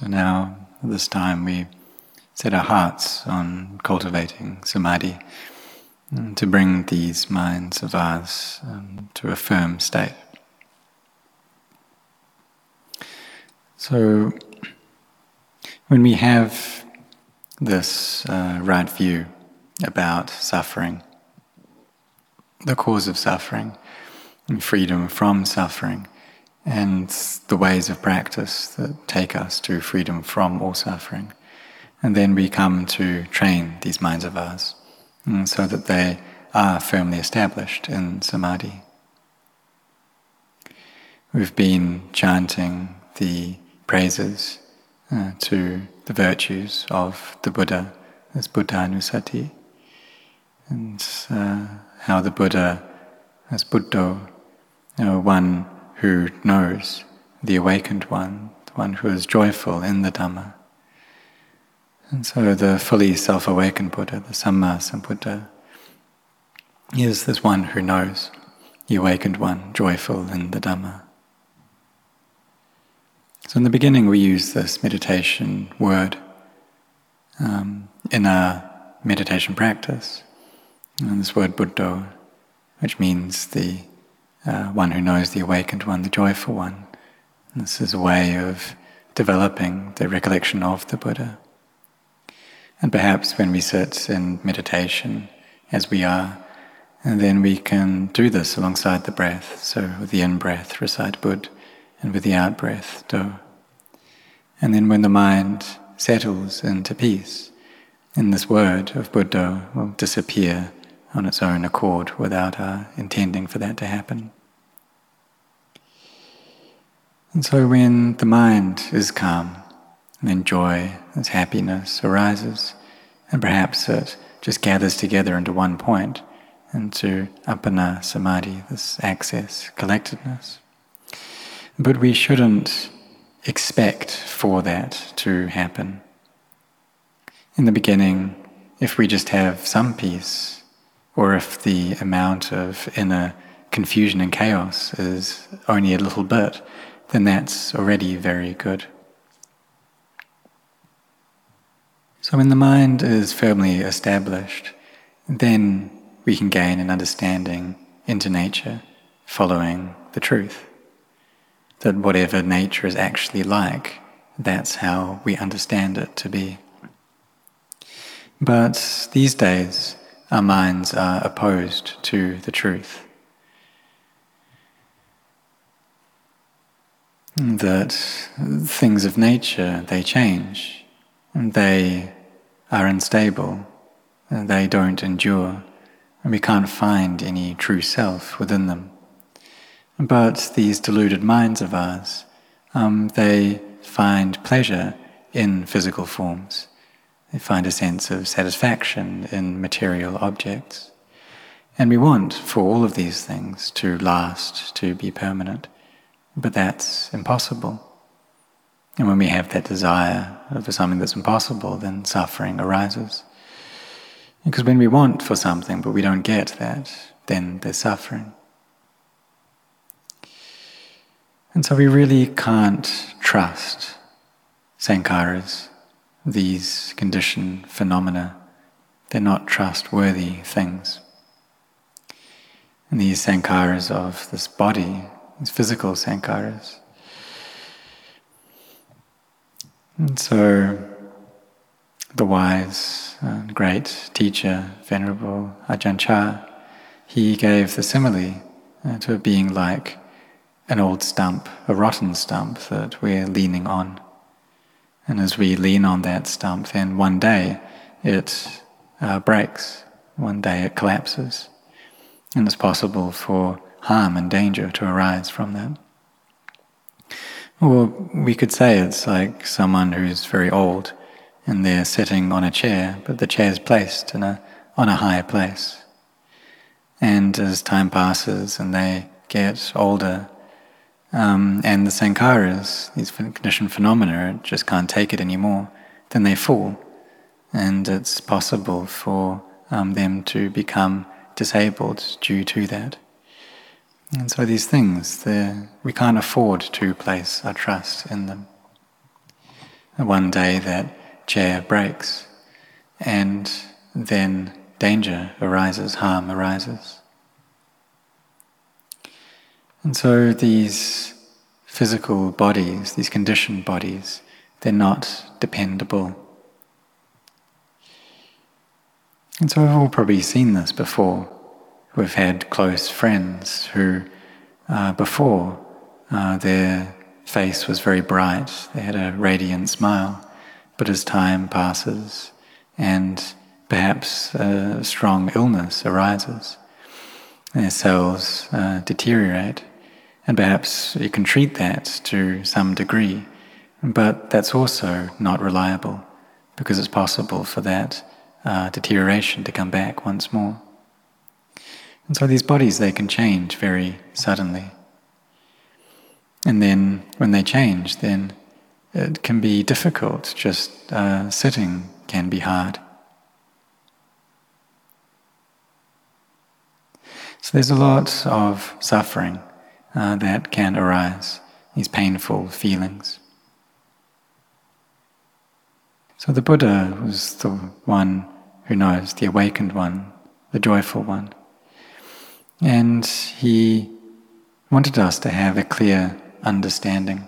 So now, at this time, we set our hearts on cultivating samadhi to bring these minds of ours to a firm state. So, when we have this right view about suffering, the cause of suffering, and freedom from suffering, and the ways of practice that take us to freedom from all suffering, and then we come to train these minds of ours so that they are firmly established in samadhi. We've been chanting the praises to the virtues of the Buddha as Buddhanussati, and how the Buddha as Buddho, one who knows, the awakened one, the one who is joyful in the Dhamma. And so the fully self-awakened Buddha, the Sammasambuddha, is this one who knows, the awakened one, joyful in the Dhamma. So in the beginning we use this meditation word in our meditation practice, and this word Buddho, which means the one who knows, the awakened one, the joyful one. And this is a way of developing the recollection of the Buddha. And perhaps when we sit in meditation, as we are, and then we can do this alongside the breath. So with the in-breath, recite Buddha, and with the out-breath, Do. And then when the mind settles into peace, then this word of Buddha will disappear on its own accord without our intending for that to happen. And so when the mind is calm, then joy, this happiness arises, and perhaps it just gathers together into one point, into apana samadhi, this access, collectedness. But we shouldn't expect for that to happen. In the beginning, if we just have some peace, or if the amount of inner confusion and chaos is only a little bit, then that's already very good. So when the mind is firmly established, then we can gain an understanding into nature, following the truth, that whatever nature is actually like, that's how we understand it to be. But these days, our minds are opposed to the truth. That things of nature, they change, they are unstable, they don't endure, and we can't find any true self within them. But these deluded minds of ours, they find pleasure in physical forms. They find a sense of satisfaction in material objects. And we want for all of these things to last, to be permanent. But that's impossible. And when we have that desire for something that's impossible, then suffering arises. Because when we want for something but we don't get that, then there's suffering. And so we really can't trust sankharas. These conditioned phenomena, they're not trustworthy things. And these sankharas of this body, these physical sankharas. And so the wise and great teacher, Venerable Ajahn Chah, he gave the simile to it being like an old stump, a rotten stump that we're leaning on. And as we lean on that stump, then one day it breaks, one day it collapses, and it's possible for harm and danger to arise from that. Or we could say it's like someone who's very old and they're sitting on a chair, but the chair's placed on a higher place. And as time passes and they get older, and the sankharas, these conditioned phenomena, just can't take it anymore, then they fall. And it's possible for them to become disabled due to that. And so these things, we can't afford to place our trust in them. one day that chair breaks, and then danger arises, harm arises. And so these physical bodies, these conditioned bodies, they're not dependable. And so we've all probably seen this before. We've had close friends who, before their face was very bright, they had a radiant smile, but as time passes and perhaps a strong illness arises, their cells deteriorate, and perhaps you can treat that to some degree, but that's also not reliable, because it's possible for that deterioration to come back once more. And so these bodies, they can change very suddenly. And then when they change, then it can be difficult. Just sitting can be hard. So there's a lot of suffering that can arise, these painful feelings. So the Buddha was the one who knows, the awakened one, the joyful one. And he wanted us to have a clear understanding.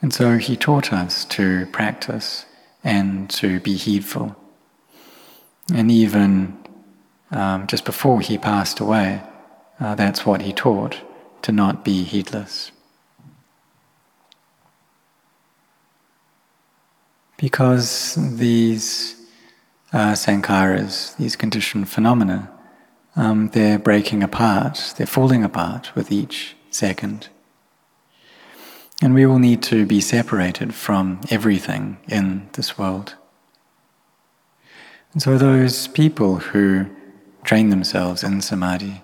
And so he taught us to practice and to be heedful. And even just before he passed away, that's what he taught, to not be heedless. Because these sankharas, these conditioned phenomena, they're breaking apart, they're falling apart with each second. And we will need to be separated from everything in this world. And so those people who train themselves in samadhi,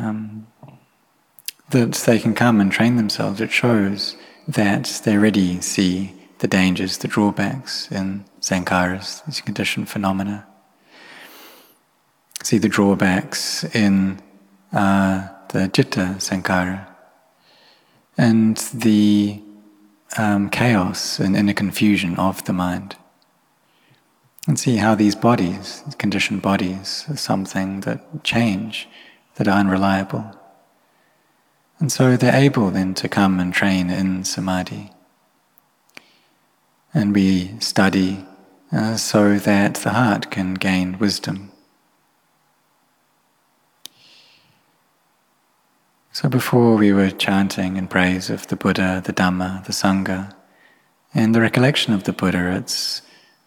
that they can come and train themselves, it shows that they already see the dangers, the drawbacks in sankharas, these conditioned phenomena. See the drawbacks in the jitta sankhara, and the chaos and inner confusion of the mind. And see how these bodies, these conditioned bodies, are something that change, that are unreliable. And so they're able then to come and train in samadhi. And we study so that the heart can gain wisdom. So before we were chanting in praise of the Buddha, the Dhamma, the Sangha, and the recollection of the Buddha, it's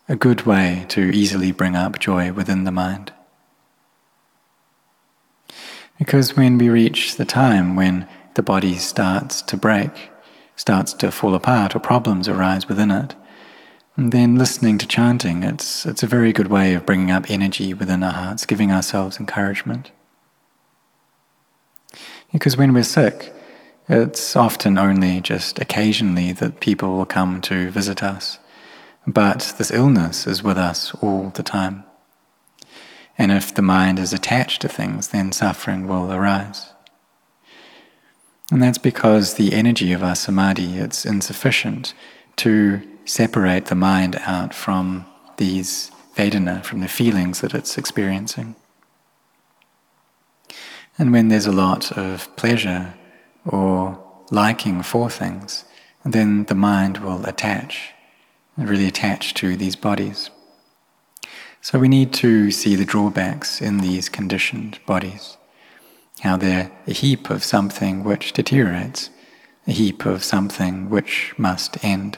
a good way to easily bring up joy within the mind. Because when we reach the time when the body starts to break, starts to fall apart, or problems arise within it, and then listening to chanting, it's a very good way of bringing up energy within our hearts, giving ourselves encouragement. Because when we're sick, it's often only just occasionally that people will come to visit us. But this illness is with us all the time. And if the mind is attached to things, then suffering will arise. And that's because the energy of our samadhi, it's insufficient to separate the mind out from these vedana, from the feelings that it's experiencing. And when there's a lot of pleasure or liking for things, then the mind will attach, really attach to these bodies. So we need to see the drawbacks in these conditioned bodies, how they're a heap of something which deteriorates, a heap of something which must end.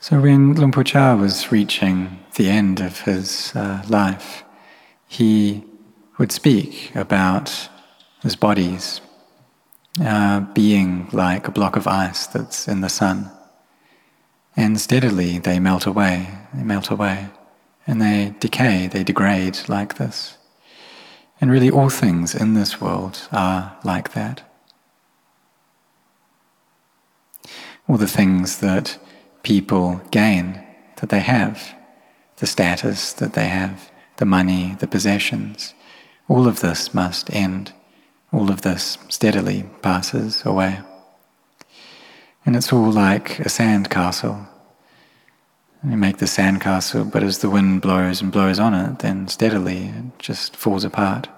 So when Lumpur Cha was reaching the end of his life, he would speak about his bodies being like a block of ice that's in the sun. And steadily they melt away, and they decay, they degrade like this. And really all things in this world are like that. All the things that people gain, that they have, the status that they have, the money, the possessions, all of this must end, all of this steadily passes away. And it's all like a sandcastle. You make the sandcastle, but as the wind blows and blows on it, then steadily it just falls apart.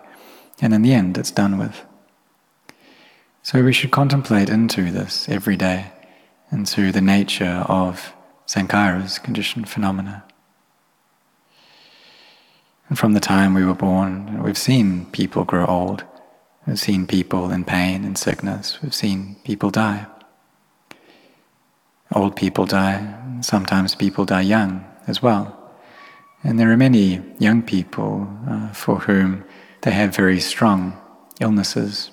And in the end, it's done with. So we should contemplate into this every day, into the nature of sankharas, conditioned phenomena. And from the time we were born, we've seen people grow old. We've seen people in pain and sickness. We've seen people die. Old people die. Sometimes people die young as well. And there are many young people for whom they have very strong illnesses.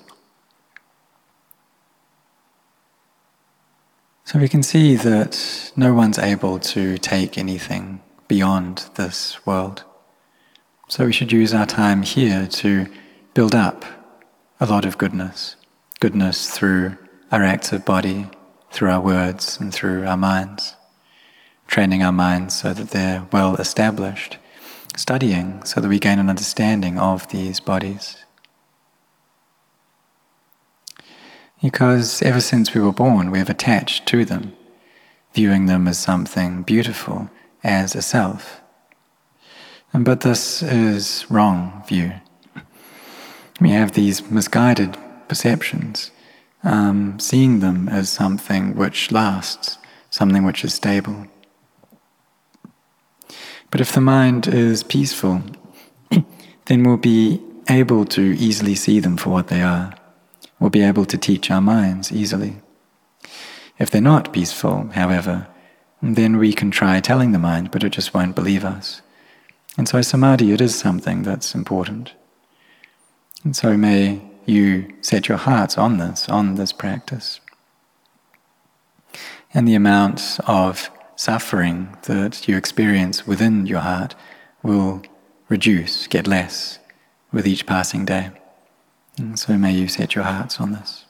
So we can see that no one's able to take anything beyond this world. So we should use our time here to build up a lot of goodness. Goodness through our active body, through our words and through our minds. Training our minds so that they're well established. Studying so that we gain an understanding of these bodies. Because ever since we were born, we have attached to them, viewing them as something beautiful, as a self. But this is wrong view. We have these misguided perceptions, seeing them as something which lasts, something which is stable. But if the mind is peaceful, then we'll be able to easily see them for what they are. We'll be able to teach our minds easily. If they're not peaceful, however, then we can try telling the mind, but it just won't believe us. And so samadhi, it is something that's important. And so may you set your hearts on this practice. And the amount of suffering that you experience within your heart will reduce, get less, with each passing day. And so may you set your hearts on this.